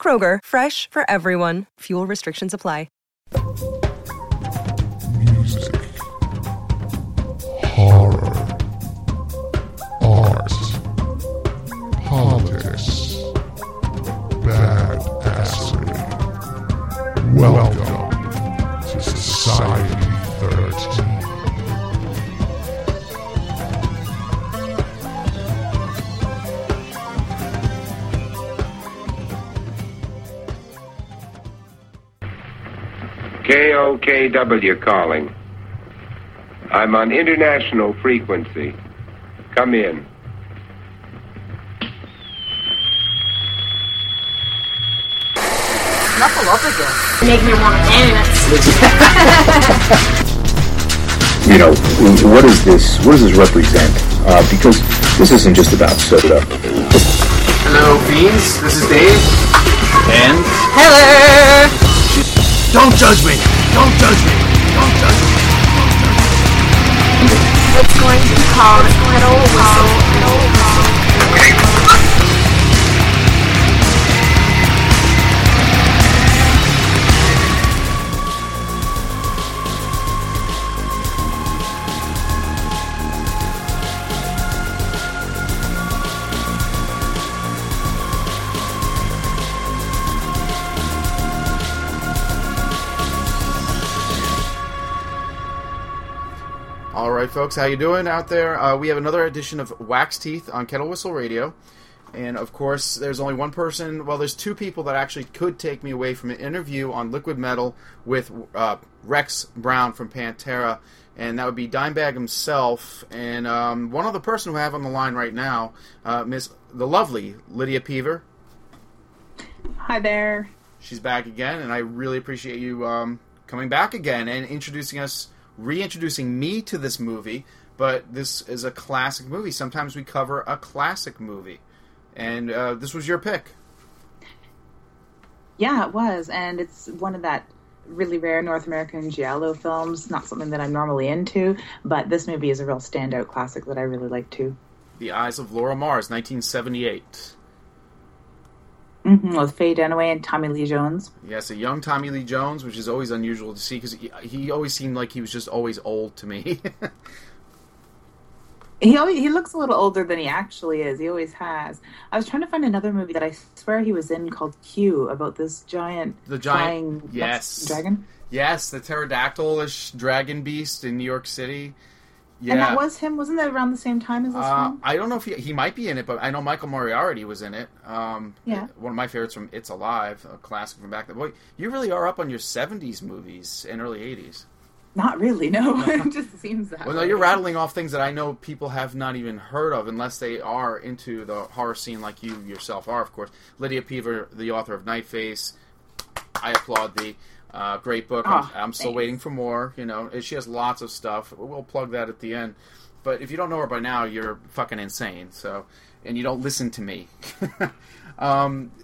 Kroger, fresh for everyone. Fuel restrictions apply. Music, horror, art, politics, badassery. Welcome to Society 13. KOKW calling. I'm on international frequency. Come in. Knuckle up again. Make me want to You know, what is this? What does this represent? Because this isn't just about soda. Hello, Beans. This is Dave. And... Hello! Don't judge me! Don't judge me! Don't judge me! It's going to be called Kettle Whistle. Alright folks, how you doing out there? We have another edition of Wax Teeth on Kettle Whistle Radio, and of course there's only one person, well there's two people that actually could take me away from an interview on Liquid Metal with Rex Brown from Pantera, and that would be Dimebag himself, and one other person who I have on the line right now, Miss the lovely Lydia Peever. Hi there. She's back again, and I really appreciate you coming back again and reintroducing me to this movie, but this is a classic movie. Sometimes we cover a classic movie, and this was your pick. Yeah, it was, and it's one of that really rare North American giallo films, not something that I'm normally into, but this movie is a real standout classic that I really like, too. The Eyes of Laura Mars, 1978. Mm-hmm, with Faye Dunaway and Tommy Lee Jones. Yes, a young Tommy Lee Jones, which is always unusual to see, because he always seemed like he was just always old to me. He looks a little older than he actually is. He always has. I was trying to find another movie that I swear he was in called Q, about this giant flying dragon. Yes, the pterodactyl-ish dragon beast in New York City. Yeah. And that was him? Wasn't that around the same time as this one? I don't know if he might be in it, but I know Michael Moriarty was in it. Yeah. One of my favorites from It's Alive, a classic from back then. Boy, you really are up on your 70s movies and early 80s. Not really, no. It just seems that way. No, you're rattling off things that I know people have not even heard of, unless they are into the horror scene like you yourself are, of course. Lydia Peever, the author of Nightface, I applaud thee. Great book. I'm still waiting for more. You know, she has lots of stuff. We'll plug that at the end. But if you don't know her by now, you're fucking insane. So, and you don't listen to me.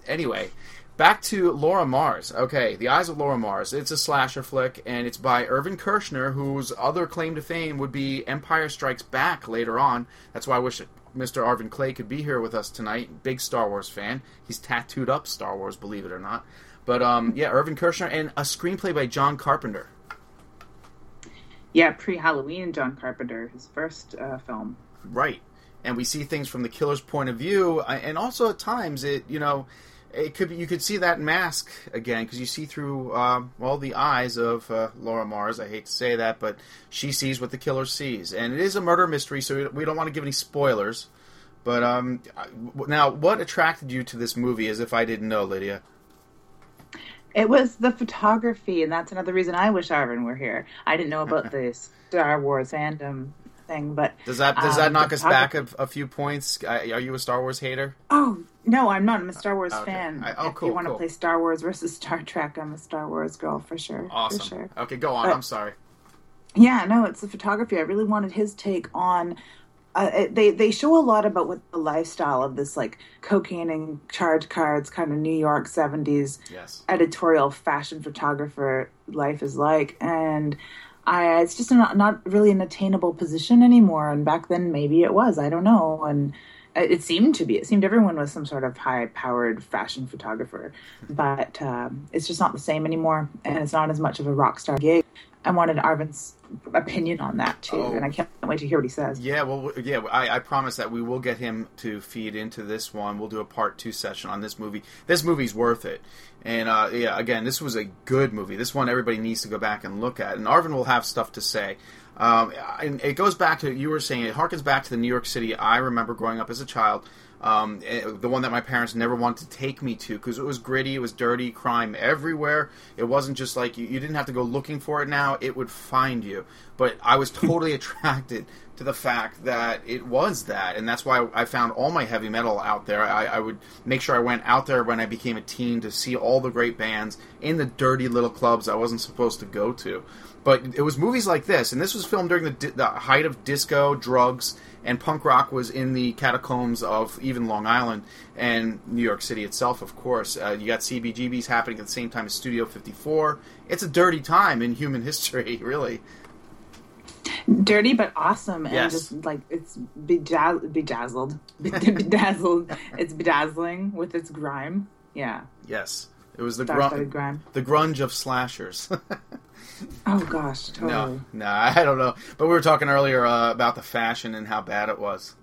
Anyway, back to Laura Mars. Okay, The Eyes of Laura Mars. It's a slasher flick, and it's by Irvin Kershner, whose other claim to fame would be Empire Strikes Back later on. That's why I wish Mr. Arvin Clay could be here with us tonight. Big Star Wars fan. He's tattooed up Star Wars, believe it or not. But, yeah, Irvin Kershner, and a screenplay by John Carpenter. Yeah, pre-Halloween John Carpenter, his first film. Right. And we see things from the killer's point of view, and also at times, you could see that mask again, because you see through, the eyes of Laura Mars. I hate to say that, but she sees what the killer sees. And it is a murder mystery, so we don't want to give any spoilers. But, now, what attracted you to this movie, as if I didn't know, Lydia? It was the photography, and that's another reason I wish Arvin were here. I didn't know about the Star Wars fandom thing. But does that knock us back a few points? Are you a Star Wars hater? Oh no, I'm not. I'm a Star Wars fan. If you want to play Star Wars versus Star Trek, I'm a Star Wars girl for sure. Awesome. For sure. Okay, go on. But, I'm sorry. Yeah, no, it's the photography. I really wanted his take on. They show a lot about what the lifestyle of this like cocaine and charge cards kind of New York 70s editorial fashion photographer life is like, and it's just not really an attainable position anymore. And back then maybe it was, I don't know. And it seemed to be. It seemed everyone was some sort of high-powered fashion photographer, but it's just not the same anymore, and it's not as much of a rock star gig. I wanted Arvin's opinion on that, too, and I can't wait to hear what he says. Yeah, well, yeah, I promise that we will get him to feed into this one. We'll do a part 2 session on this movie. This movie's worth it. And, yeah, again, this was a good movie. This one everybody needs to go back and look at, and Arvin will have stuff to say. And it goes back to, you were saying, it harkens back to the New York City I remember growing up as a child, the one that my parents never wanted to take me to because it was gritty, it was dirty, crime everywhere. It wasn't just like, you didn't have to go looking for it now, it would find you. But I was totally attracted to the fact that it was that, and that's why I found all my heavy metal out there. I would make sure I went out there when I became a teen to see all the great bands in the dirty little clubs I wasn't supposed to go to. But it was movies like this, and this was filmed during the height of disco, drugs, and punk rock was in the catacombs of even Long Island and New York City itself, of course. You got CBGBs happening at the same time as Studio 54. It's a dirty time in human history, really. Dirty but awesome, and just like it's bedazzled. It's bedazzling with its grime. Yeah. Yes. It was the grunge of slashers. Oh, gosh, totally. No, I don't know. But we were talking earlier about the fashion and how bad it was.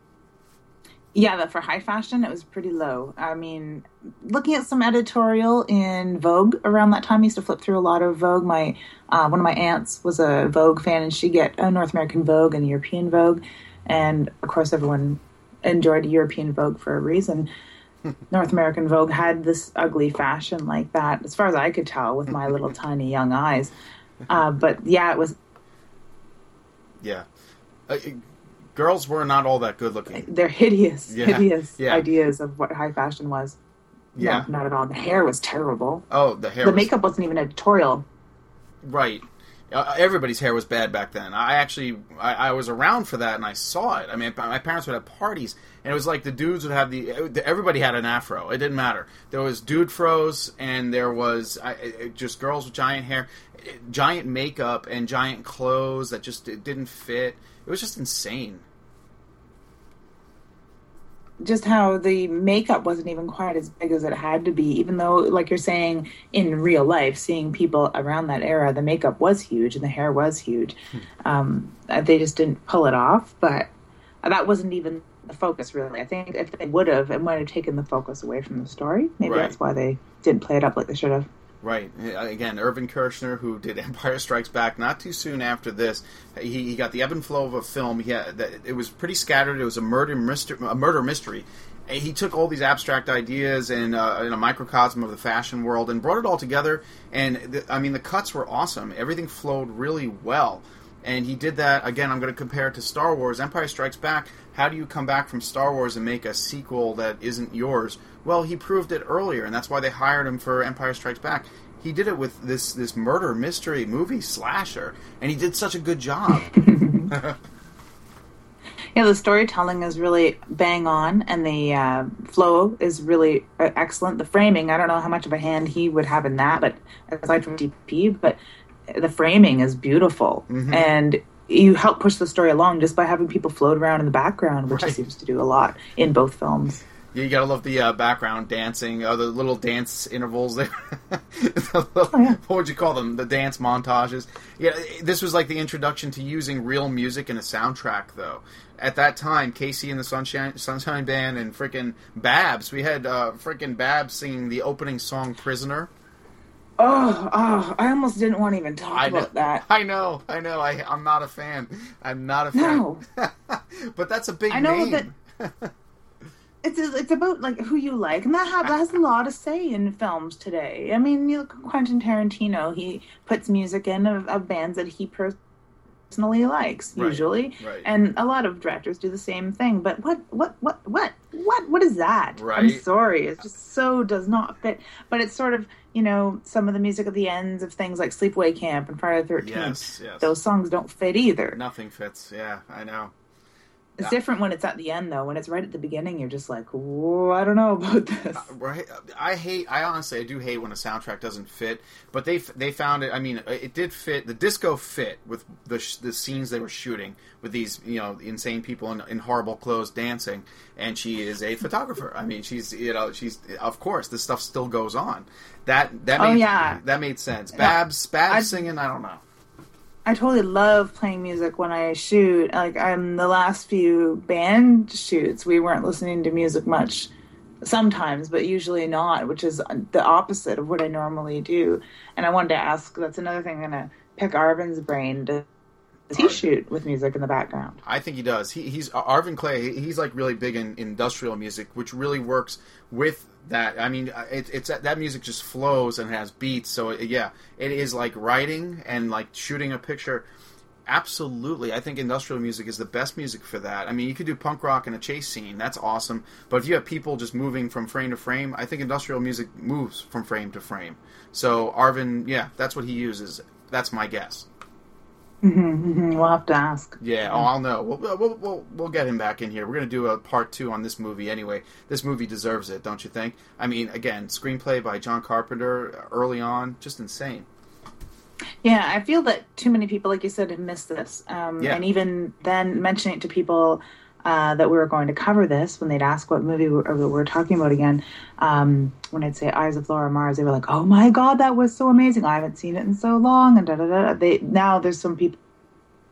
Yeah, that for high fashion, it was pretty low. I mean, looking at some editorial in Vogue around that time, I used to flip through a lot of Vogue. My one of my aunts was a Vogue fan, and she'd get a North American Vogue and European Vogue. And, of course, everyone enjoyed European Vogue for a reason. North American Vogue had this ugly fashion like that, as far as I could tell with my little tiny young eyes. But yeah, it was. Yeah. Girls were not all that good looking. They're hideous ideas of what high fashion was. Yeah. No, not at all. The hair was terrible. Oh, the hair. The makeup wasn't even editorial. Right. Everybody's hair was bad back then. I was around for that and I saw it. I mean, my parents would have parties and it was like the dudes would have everybody had an afro. It didn't matter. There was dude fros and there was just girls with giant hair, giant makeup and giant clothes that just didn't fit. It was just insane. Just how the makeup wasn't even quite as big as it had to be, even though, like you're saying, in real life, seeing people around that era, the makeup was huge and the hair was huge. They just didn't pull it off, but that wasn't even the focus, really. I think if they would have, it might have taken the focus away from the story. Maybe that's why they didn't play it up like they should have. Right. Again, Irvin Kershner, who did Empire Strikes Back not too soon after this, he got the ebb and flow of a film. It was pretty scattered. It was a murder mystery. He took all these abstract ideas and in a microcosm of the fashion world and brought it all together. And, the cuts were awesome. Everything flowed really well. And he did that, again, I'm going to compare it to Star Wars. Empire Strikes Back, how do you come back from Star Wars and make a sequel that isn't yours? Well, he proved it earlier, and that's why they hired him for Empire Strikes Back. He did it with this murder mystery movie slasher, and he did such a good job. Yeah, the storytelling is really bang on, and the flow is really excellent. The framing, I don't know how much of a hand he would have in that, but aside from DP, but the framing is beautiful, and you help push the story along just by having people float around in the background, which he seems to do a lot in both films. Yeah, you gotta love the background dancing, the little dance intervals there. What would you call them? The dance montages. Yeah, this was like the introduction to using real music in a soundtrack, though. At that time, KC and the Sunshine Band and frickin' Babs. We had frickin' Babs singing the opening song, Prisoner. Oh, I almost didn't want to even talk about that. I know. I'm not a fan. No. But that's a big name. I know name. That... It's about like who you like, and that has a lot to say in films today. I mean, you look at Quentin Tarantino; he puts music in of bands that he personally personally likes, usually. Right. And a lot of directors do the same thing. But what is that? Right. I'm sorry. It just so does not fit. But it's sort of, you know, some of the music at the ends of things like Sleepaway Camp and Friday the 13th. Yes. Those songs don't fit either. Nothing fits. Yeah, I know. It's different when it's at the end, though. When it's right at the beginning, you're just like, whoa, I don't know about this. Right? I honestly do hate when a soundtrack doesn't fit. But they found it. I mean, it did fit. The disco fit with the scenes they were shooting with these, you know, insane people in horrible clothes dancing. And she is a photographer. I mean, she's of course this stuff still goes on. That made sense. Babs singing. I don't know. I totally love playing music when I shoot. Like, the last few band shoots, we weren't listening to music much sometimes, but usually not, which is the opposite of what I normally do. And I wanted to ask, that's another thing, I'm going to pick Arvin's brain. Does he shoot with music in the background? I think he does. He's Arvin Clay. He's like really big in industrial music, which really works with that. I mean, it's that music just flows and has beats. So it is like writing and like shooting a picture. Absolutely, I think industrial music is the best music for that. I mean, you could do punk rock in a chase scene. That's awesome. But if you have people just moving from frame to frame, I think industrial music moves from frame to frame. So Arvin, yeah, that's what he uses. That's my guess. We'll have to ask. Yeah, I'll know. We'll get him back in here. We're going to do a part 2 on this movie anyway. This movie deserves it, don't you think? I mean, again, screenplay by John Carpenter early on, just insane. Yeah, I feel that too many people, like you said, have missed this. And even then mentioning it to people that we were going to cover this, when they'd ask what movie we're talking about again, when I'd say Eyes of Laura Mars, they were like, oh my God, that was so amazing. I haven't seen it in so long. And now there's some people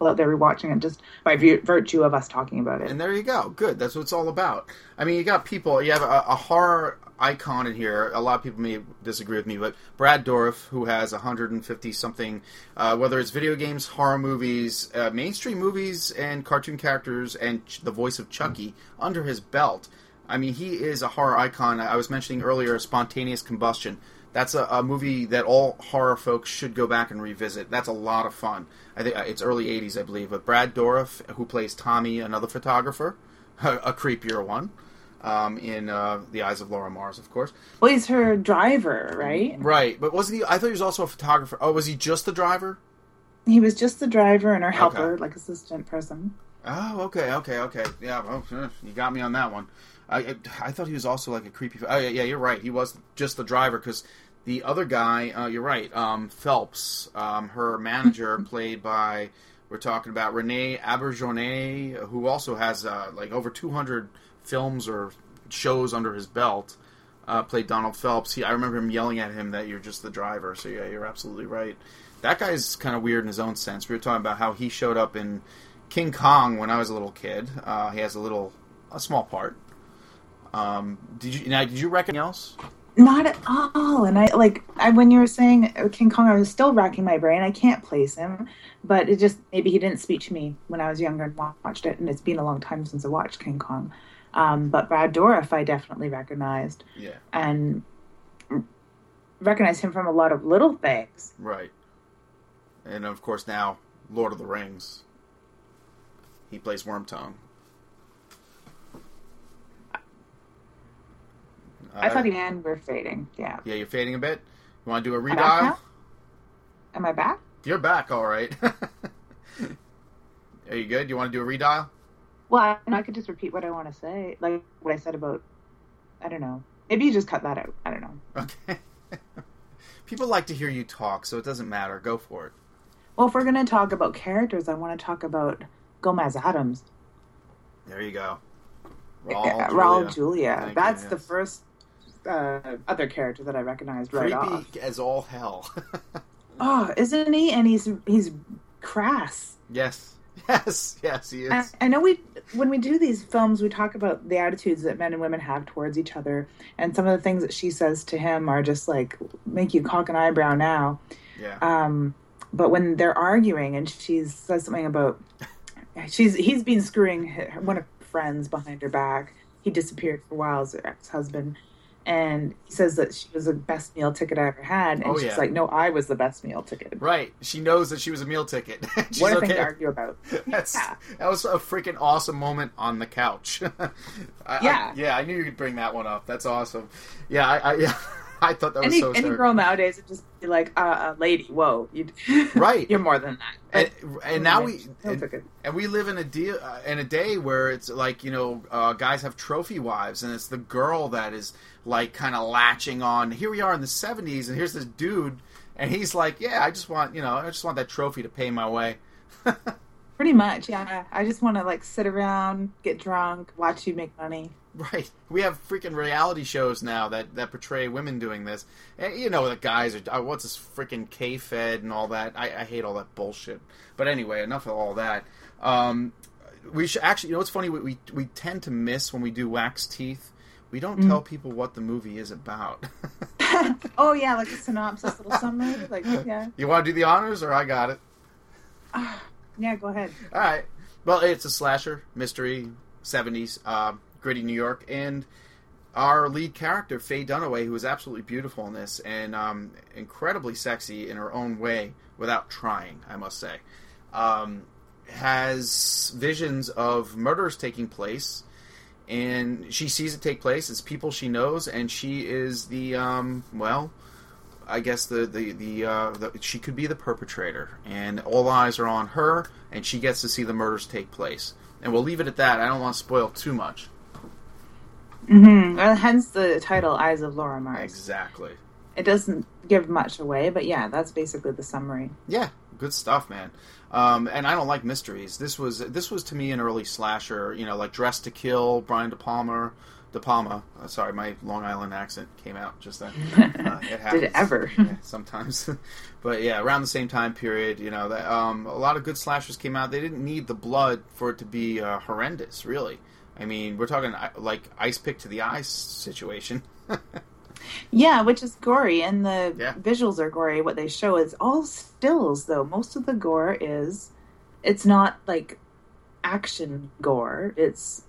out there rewatching it just by virtue of us talking about it. And there you go. Good. That's what it's all about. I mean, you got people, you have a horror icon in here. A lot of people may disagree with me, but Brad Dourif, who has 150 something, whether it's video games, horror movies, mainstream movies and cartoon characters and the voice of Chucky under his belt. I mean, he is a horror icon. I was mentioning earlier Spontaneous Combustion. That's a movie that all horror folks should go back and revisit. That's a lot of fun. I think it's early 80s, I believe. But Brad Dourif, who plays Tommy, another photographer, a creepier one, in The Eyes of Laura Mars, of course. Well, he's her driver, right? Right. But wasn't he... I thought he was also a photographer. Oh, was he just the driver? He was just the driver and her helper, like assistant person. Oh, okay. Yeah, well, you got me on that one. I thought he was also like a creepy... Oh, yeah, you're right. He was just the driver because the other guy... you're right. Phelps, her manager, played by... We're talking about Renee Auberjonois, who also has like over 200 films or shows under his belt, played Donald Phelps. I remember him yelling at him that you're just the driver. So, yeah, you're absolutely right. That guy's kind of weird in his own sense. We were talking about how he showed up in King Kong when I was a little kid. He has a small part. Did you reckon anything else? Not at all. And when you were saying King Kong, I was still racking my brain. I can't place him, but it just, maybe he didn't speak to me when I was younger and watched it. And it's been a long time since I watched King Kong. But Brad Dourif, I definitely recognized. Yeah. And recognized him from a lot of little things. Right. And of course now, Lord of the Rings. He plays Wormtongue. I thought again we're fading. Yeah. Yeah, you're fading a bit. You want to do a redial? Am I back? You're back, all right. Are you good? You want to do a redial? Well, I could just repeat what I want to say, like what I said about. I don't know. Maybe you just cut that out. I don't know. Okay. People like to hear you talk, so it doesn't matter. Go for it. Well, if we're gonna talk about characters, I want to talk about Gomez Adams. There you go. Raul Julia. That's the first. Other character that I recognized right off. Creepy as all hell. Oh, isn't he? And he's crass. Yes, he is. I know when we do these films, we talk about the attitudes that men and women have towards each other, and some of the things that she says to him are just like, make you cock an eyebrow now. Yeah. But when they're arguing and she says something about... he's been screwing one of her friends behind her back. He disappeared for a while as her ex-husband. And he says that she was the best meal ticket I ever had. And she's like, no, I was the best meal ticket. Right. She knows that she was a meal ticket. She's what a thing to argue about. That was a freaking awesome moment on the couch. I knew you could bring that one up. That's awesome. Yeah, I thought that was so hysterical. Any girl nowadays would just be like, lady, whoa. Right. You're more than that. And now we live in a day where it's like, you know, guys have trophy wives, and it's the girl that is like kind of latching on. Here we are in the 70s, and here's this dude, and he's like, yeah, I just want that trophy to pay my way. Pretty much, yeah. I just want to like sit around, get drunk, watch you make money. Right. We have freaking reality shows now that portray women doing this. And you know, the guys are, what's this freaking K-Fed and all that? I hate all that bullshit. But anyway, enough of all that. We should actually, you know what's funny? We tend to miss when we do Wax Teeth. We don't tell people what the movie is about. Oh, yeah, like a synopsis, little summary. Like, yeah. You want to do the honors or I got it? Yeah, go ahead. All right. Well, it's a slasher, mystery, 70s, gritty New York, and our lead character Faye Dunaway, who is absolutely beautiful in this and incredibly sexy in her own way without trying, I must say, has visions of murders taking place, and she sees it take place. It's people she knows, and she is the she could be the perpetrator, and all eyes are on her, and she gets to see the murders take place. And we'll leave it at that. I don't want to spoil too much. Mm-hmm. Well, hence the title, Eyes of Laura Mars. Exactly. It doesn't give much away, but yeah, that's basically the summary. Yeah, good stuff, man. And I don't like mysteries. This was to me an early slasher, you know, like Dress to Kill, Brian De Palma. Sorry, my Long Island accent came out just then. It happens. Did it ever? Yeah, sometimes. But yeah, around the same time period, you know, that, a lot of good slashers came out. They didn't need the blood for it to be horrendous, really. I mean, we're talking like ice pick to the eye situation. Yeah, which is gory, and the visuals are gory. What they show is all stills, though. Most of the gore it's not like action gore. It's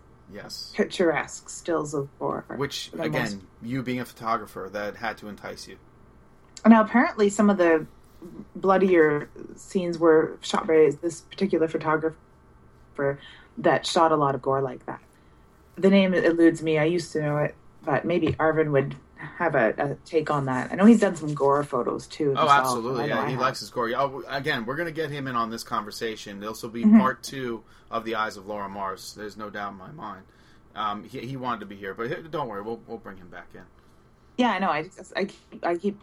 picturesque stills of gore. Which, again, you being a photographer, that had to entice you. Now, apparently some of the bloodier scenes were shot by this particular photographer that shot a lot of gore like that. The name eludes me. I used to know it, but maybe Arvin would have a take on that. I know he's done some gore photos too. Himself. Oh, absolutely. Yeah, he likes his gore. Oh, again, we're going to get him in on this conversation. This will be part two of The Eyes of Laura Mars. There's no doubt in my mind. He wanted to be here, but don't worry. We'll bring him back in. Yeah, I know. I keep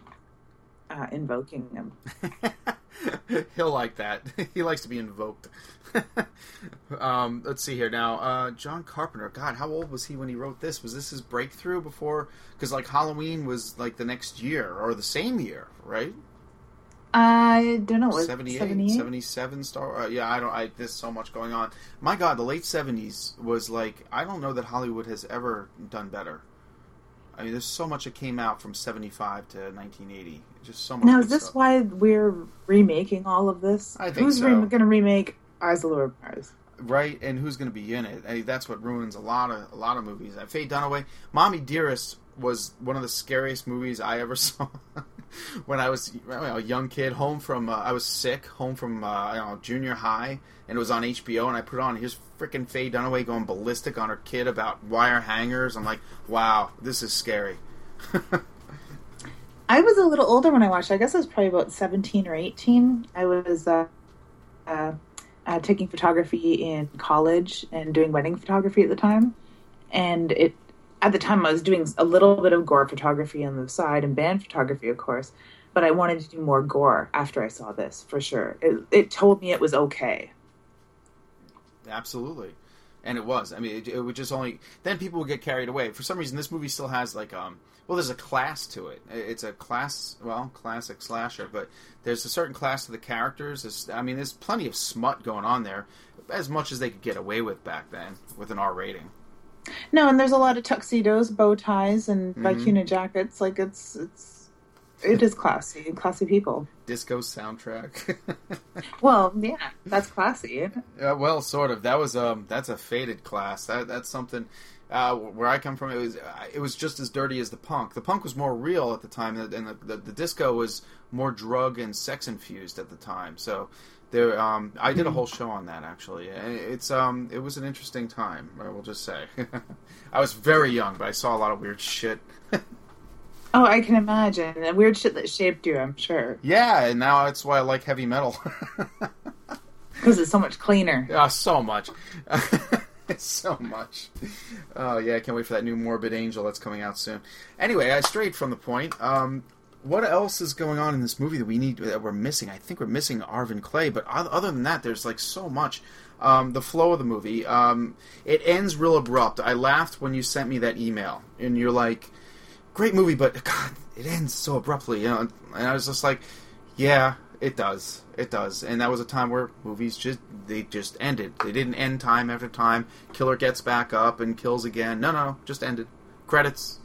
invoking him. He'll like that. He likes to be invoked. Let's see here now. John Carpenter. God, how old was he when he wrote this? Was this his breakthrough before? Because like Halloween was like the next year or the same year, right? I don't know. 78, 77. There's so much going on. My God, the late 70s was like, I don't know that Hollywood has ever done better. I mean, there's so much that came out from 75 to 1980. Just so much. Now, is this stuff. Why we're remaking all of this? I think who's going to remake Eyes of Laura Mars? Right, and who's going to be in it? I mean, that's what ruins a lot of movies. Faye Dunaway, Mommy Dearest was one of the scariest movies I ever saw. When I was a young kid, home from junior high, and it was on HBO, and I put it on. Here's freaking Faye Dunaway going ballistic on her kid about wire hangers. I'm like, wow, this is scary. I was a little older when I watched it. I guess I was probably about 17 or 18. I was taking photography in college and doing wedding photography at the time, and it. At the time, I was doing a little bit of gore photography on the side and band photography, of course, but I wanted to do more gore after I saw this, for sure. It told me it was okay. Absolutely. And it was. I mean, it would just only... Then people would get carried away. For some reason, this movie still has, like... Well, there's a class to it. It's a class... Well, classic slasher, but there's a certain class to the characters. There's plenty of smut going on there, as much as they could get away with back then, with an R rating. No, and there's a lot of tuxedos, bow ties, and vicuna jackets. Like, it is classy. Classy people. Disco soundtrack. Well, yeah, that's classy. Well, sort of. That's a faded class. That's something. Where I come from, it was just as dirty as the punk. The punk was more real at the time, and the disco was more drug and sex infused at the time. So there, I did a whole show on that actually. It's it was an interesting time, I will just say. I was very young, but I saw a lot of weird shit. Oh, I can imagine. And weird shit that shaped you, I'm sure. Yeah, and now that's why I like heavy metal. Because it's so much cleaner. So much. So much. Oh, yeah, I can't wait for that new Morbid Angel that's coming out soon. Anyway, straight from the point, what else is going on in this movie that we're missing? I think we're missing Arvin Clay, but other than that, there's like so much. The flow of the movie, it ends real abrupt. I laughed when you sent me that email, and you're like, great movie, but God, it ends so abruptly, you know. And I was just like, yeah, it does. And that was a time where movies just ended. They didn't end time after time. Killer gets back up and kills again. No, just ended. Credits.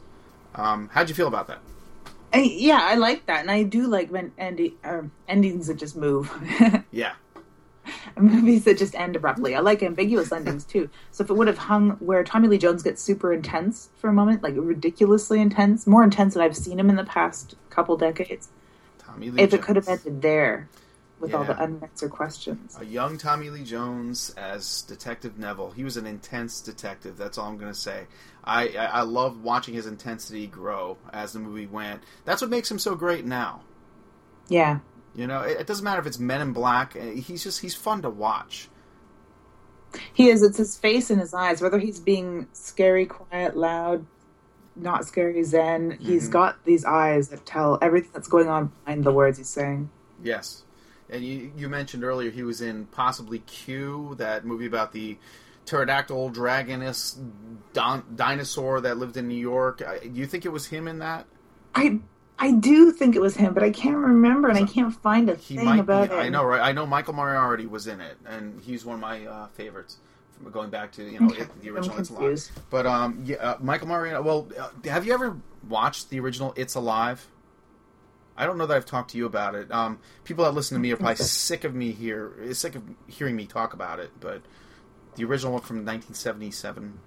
How'd you feel about that? Yeah, I like that, and I do like when endings that just move. Yeah. Movies that just end abruptly. I like ambiguous endings too. So if it would have hung where Tommy Lee Jones gets super intense for a moment, like ridiculously intense, more intense than I've seen him in the past couple decades. Tommy Lee Jones. If it could have ended there with all the unanswered questions. A young Tommy Lee Jones as Detective Neville. He was an intense detective. That's all I'm going to say. I loved watching his intensity grow as the movie went. That's what makes him so great now. Yeah. You know, it doesn't matter if it's Men in Black. He's fun to watch. He is. It's his face and his eyes. Whether he's being scary, quiet, loud, not scary, zen, he's got these eyes that tell everything that's going on behind the words he's saying. Yes. And you mentioned earlier he was in possibly Q, that movie about the pterodactyl dragoness dinosaur that lived in New York. Do you think it was him in that? I do think it was him, but I can't remember, and I can't find a thing about it. I know, right? I know Michael Moriarty was in it, and he's one of my favorites, going back to the original It's Alive. But Michael Moriarty. Well, have you ever watched the original It's Alive? I don't know that I've talked to you about it. People that listen to me are probably sick of hearing me talk about it. But the original one from 1977.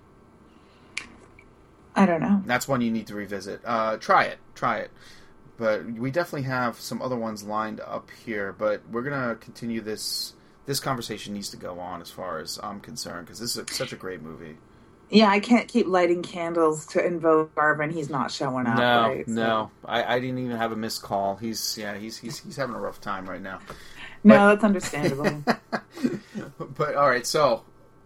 I don't know. That's one you need to revisit. Try it. But we definitely have some other ones lined up here, but we're going to continue this. This conversation needs to go on as far as I'm concerned, because this is such a great movie. Yeah, I can't keep lighting candles to invoke Arvin. He's not showing up. No. I didn't even have a missed call. He's having a rough time right now. That's understandable. But, all right, so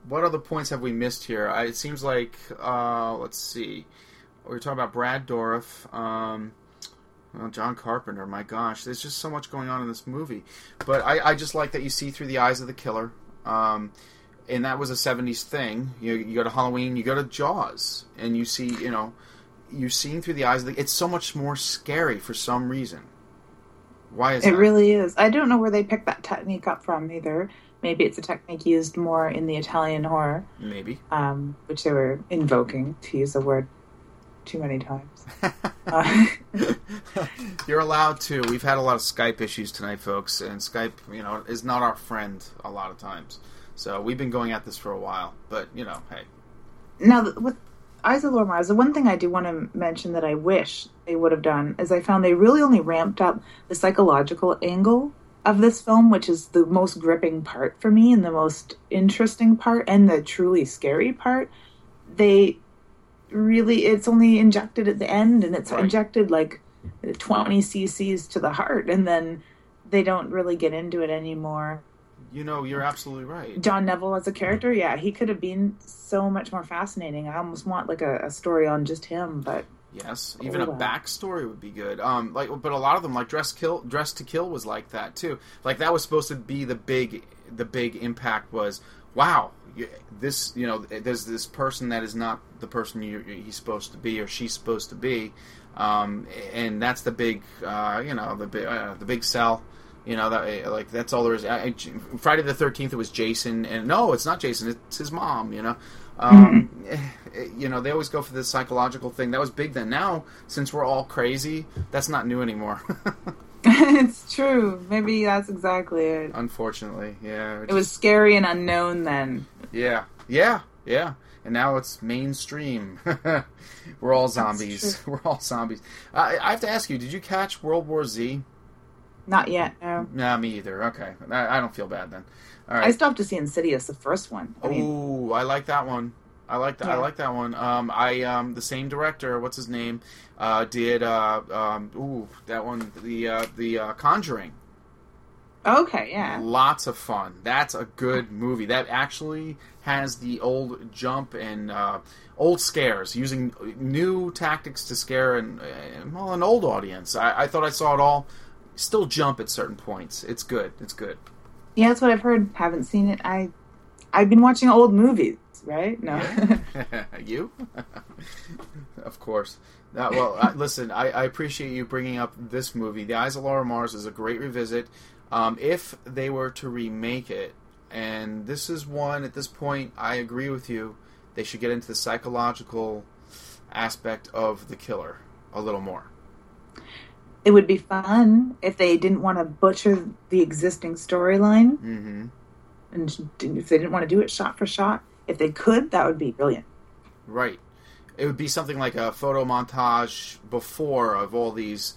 what other points have we missed here? It seems like, let's see. We were talking about Brad Dourif, John Carpenter. My gosh, there's just so much going on in this movie. But I just like that you see through the eyes of the killer. And that was a 70s thing. You go to Halloween, you go to Jaws, and you see, you're seeing through the eyes of the... It's so much more scary for some reason. Why is that? It really is. I don't know where they picked that technique up from either. Maybe it's a technique used more in the Italian horror. Maybe. Which they were invoking, to use the word too many times. You're allowed to. We've had a lot of Skype issues tonight, folks, and Skype, is not our friend a lot of times. So we've been going at this for a while, but, hey. Now, with Eyes of Laura Mars, the one thing I do want to mention that I wish they would have done is I found they really only ramped up the psychological angle of this film, which is the most gripping part for me and the most interesting part and the truly scary part. They really, it's only injected at the end, and it's injected like 20 cc's to the heart, and then they don't really get into it anymore. You're absolutely right. John Neville as a character, yeah, he could have been so much more fascinating. I almost want like a story on just him, but yes, even a backstory would be good. But a lot of them, like Dress to Kill, was like that too. Like that was supposed to be the big impact was, wow, this there's this person that is not the person he's supposed to be or she's supposed to be, and that's the big the big sell. That's all there is. Friday the 13th, it was Jason, and no, it's not Jason, it's his mom, they always go for this psychological thing. That was big then. Now, since we're all crazy, that's not new anymore. It's true. Maybe that's exactly it. Unfortunately, yeah. It was scary and unknown then. Yeah. and now it's mainstream. We're all zombies. We're all zombies. I have to ask you, did you catch World War Z? Not yet, no. Nah, me either. Okay. I don't feel bad then. All right. I still have to see Insidious, the first one. I like that one. I like that one. The same director, what's his name, did Conjuring. Okay, yeah. Lots of fun. That's a good movie. That actually has the old jump and old scares, using new tactics to scare an old audience. I thought I saw it all. Still jump at certain points. It's good. It's good. Yeah, that's what I've heard. Haven't seen it. I've been watching old movies, right? No. You? Of course. Listen, I appreciate you bringing up this movie. The Eyes of Laura Mars is a great revisit. If they were to remake it, and this is one, at this point, I agree with you, they should get into the psychological aspect of the killer a little more. It would be fun if they didn't want to butcher the existing storyline. Mm-hmm. And if they didn't want to do it shot for shot, if they could, that would be brilliant. Right. It would be something like a photo montage before of all these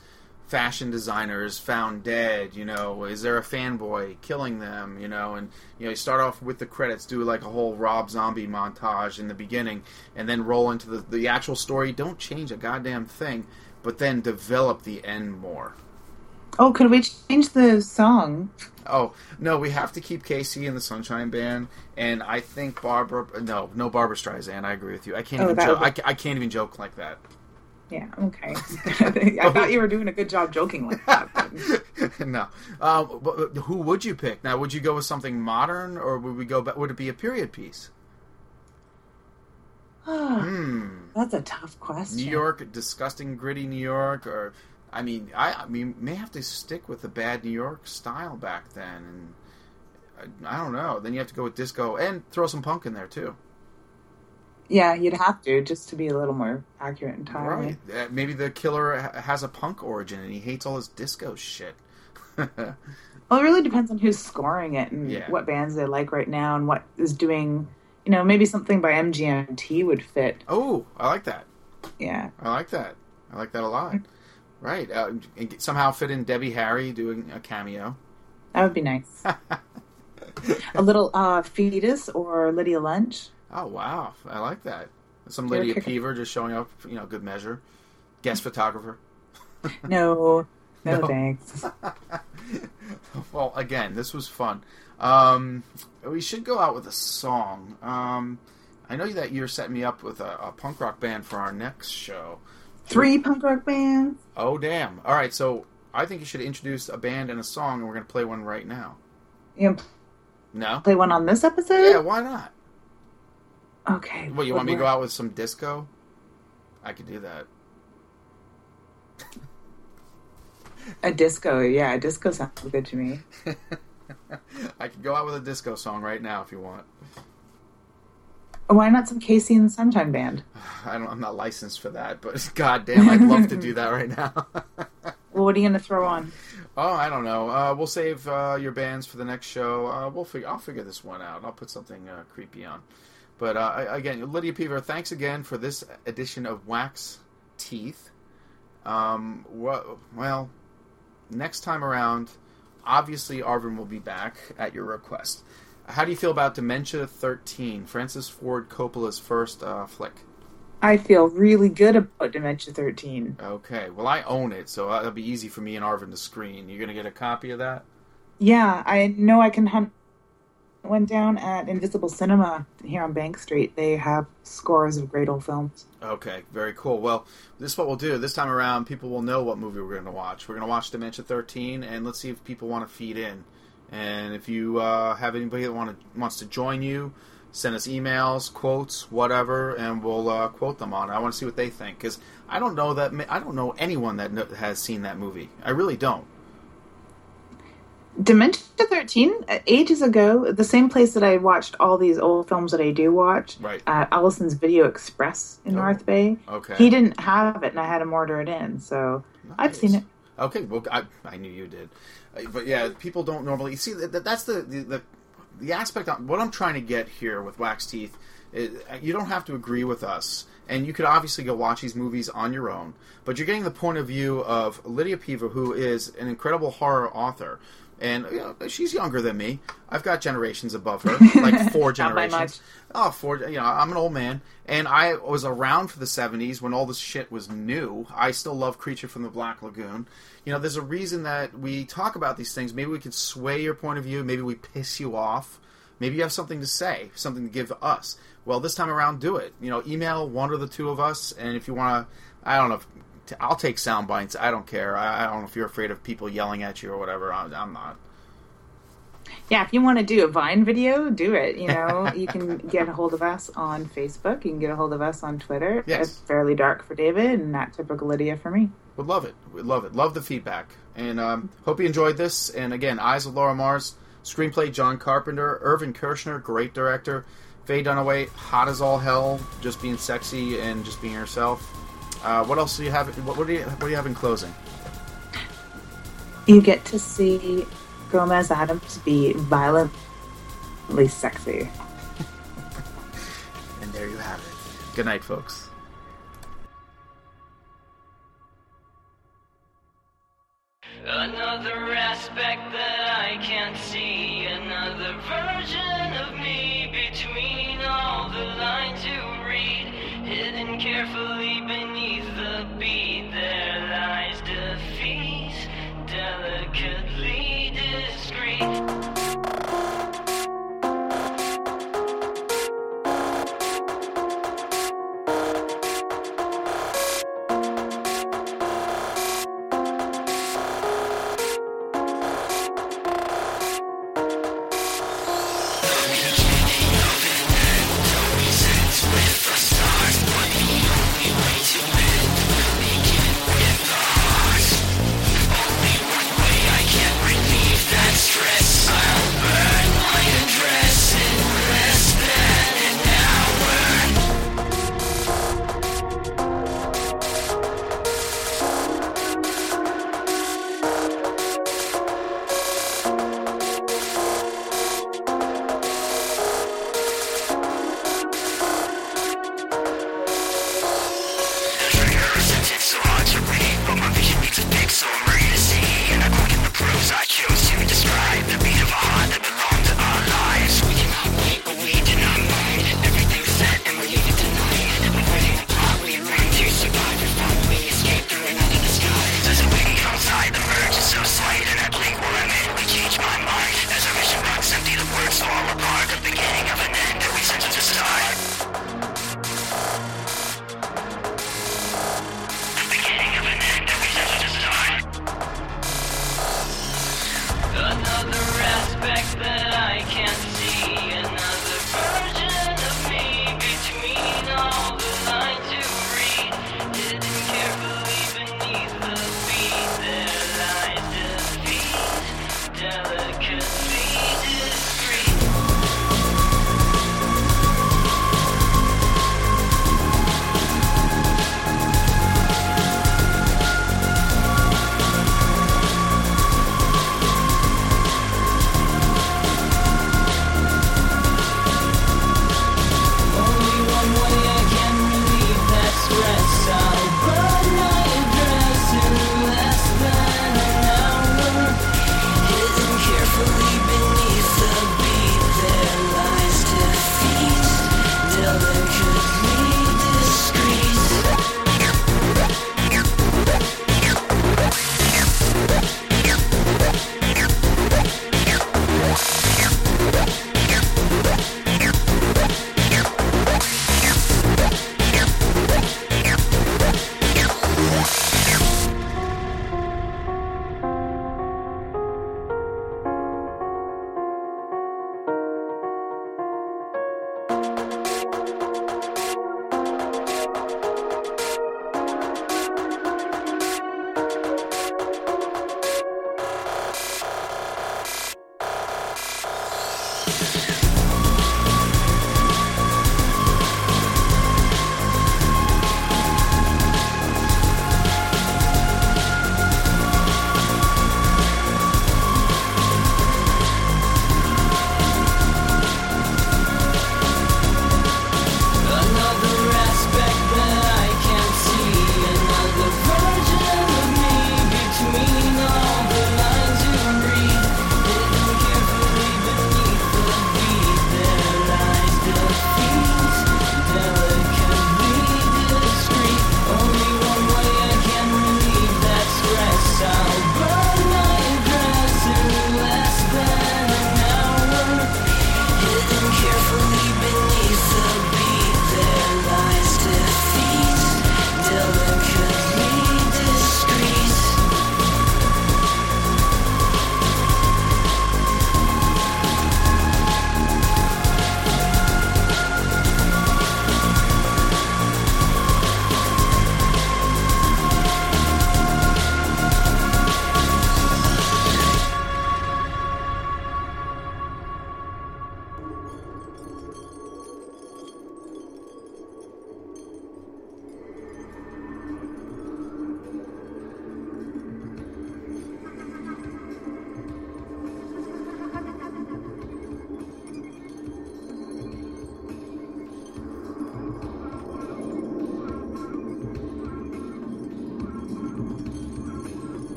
fashion designers found dead, is there a fanboy killing them, and you start off with the credits, do like a whole Rob Zombie montage in the beginning, and then roll into the actual story. Don't change a goddamn thing, but then develop the end more. Oh, could we change the song? Oh, no, we have to keep KC and the Sunshine Band, and I think no, Barbra Streisand, I agree with you. I can't even joke. I can't even joke like that. Yeah, okay. I thought you were doing a good job joking like that. No. But who would you pick? Now, would you go with something modern, or would we go back? Would it be a period piece? That's a tough question. New York, disgusting, gritty New York, or... I mean, may have to stick with the bad New York style back then. And I don't know. Then you have to go with disco and throw some punk in there, too. Yeah, you'd have to, just to be a little more accurate and timely. Right. Maybe the killer has a punk origin and he hates all his disco shit. Well, it really depends on who's scoring it and what bands they like right now and what is doing. Maybe something by MGMT would fit. Oh, I like that. Yeah. I like that. I like that a lot. Right. And somehow fit in Debbie Harry doing a cameo. That would be nice. A little Fetus or Lydia Lunch. Oh, wow. I like that. Some Lydia Peever just showing up, good measure. Guest photographer. No, thanks. Well, again, this was fun. We should go out with a song. I know that you're setting me up with a punk rock band for our next show. 3 punk rock bands. Oh, damn. All right, so I think you should introduce a band and a song, and we're going to play one right now. You no? Play one on this episode? Yeah, why not? Okay. Well, you want me to go out with some disco? I could do that. A disco sounds good to me. I could go out with a disco song right now if you want. Why not some KC and the Sunshine Band? I'm not licensed for that, but goddamn, I'd love to do that right now. Well, what are you going to throw on? Oh, I don't know. We'll save your bands for the next show. I'll figure this one out. I'll put something creepy on. But again, Lydia Peever, thanks again for this edition of Wax Teeth. Well, next time around, obviously Arvin will be back at your request. How do you feel about Dementia 13, Francis Ford Coppola's first flick? I feel really good about Dementia 13. Okay. Well, I own it, so that'll be easy for me and Arvin to screen. You're going to get a copy of that? Yeah. I know I can hunt one down at Invisible Cinema here on Bank Street. They have scores of great old films. Okay. Very cool. Well, this is what we'll do. This time around, people will know what movie we're going to watch. We're going to watch Dementia 13, and let's see if people want to feed in. And if you have anybody that wants to join you, send us emails, quotes, whatever, and we'll quote them on it. I want to see what they think, because I don't know anyone that has seen that movie. I really don't. Dementia 13, ages ago, the same place that I watched all these old films that I do watch, right. Allison's Video Express in North Bay. Okay. He didn't have it, and I had him order it in, so nice. I've seen it. Okay, well, I knew you did. But yeah, people don't normally... You see, that's the aspect... What I'm trying to get here with Wax Teeth You don't have to agree with us. And you could obviously go watch these movies on your own. But you're getting the point of view of Lydia Peever, who is an incredible horror author. And you know, she's younger than me. I've got generations above her, like four generations. Not by much. Oh, four. You know, I'm an old man, and I was around for the '70s when all this shit was new. I still love Creature from the Black Lagoon. You know, there's a reason that we talk about these things. Maybe we can sway your point of view. Maybe we piss you off. Maybe you have something to say, something to give to us. Well, this time around, do it. You know, email one or the two of us, and if you want to, I don't know. I'll take sound bites. I don't care. I don't know if you're afraid of people yelling at you or whatever. I'm not. Yeah, if you want to do a Vine video, do it. You know, you can get a hold of us on Facebook. You can get a hold of us on Twitter. Yes. Fairly Dark for David and Not Typical Lydia for me. Would love it. We'd love it. Love the feedback. And hope you enjoyed this. And again, Eyes of Laura Mars, screenplay John Carpenter, Irvin Kershner, great director, Faye Dunaway, hot as all hell, just being sexy and just being herself. What else do you have? What do you have in closing? You get to see Gomez Adams be violently sexy. And there you have it. Good night, folks. Another aspect that I can't see, another version of me between all the lines you read, hidden carefully beneath the beat. There lies defeat, delicately discreet.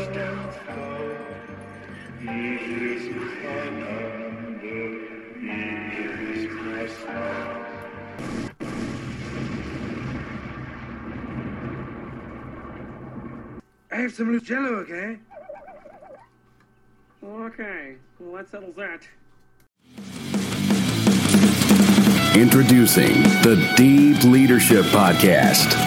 I have some loose jello, okay? Okay, well, that settles that. Introducing the Deep Leadership Podcast.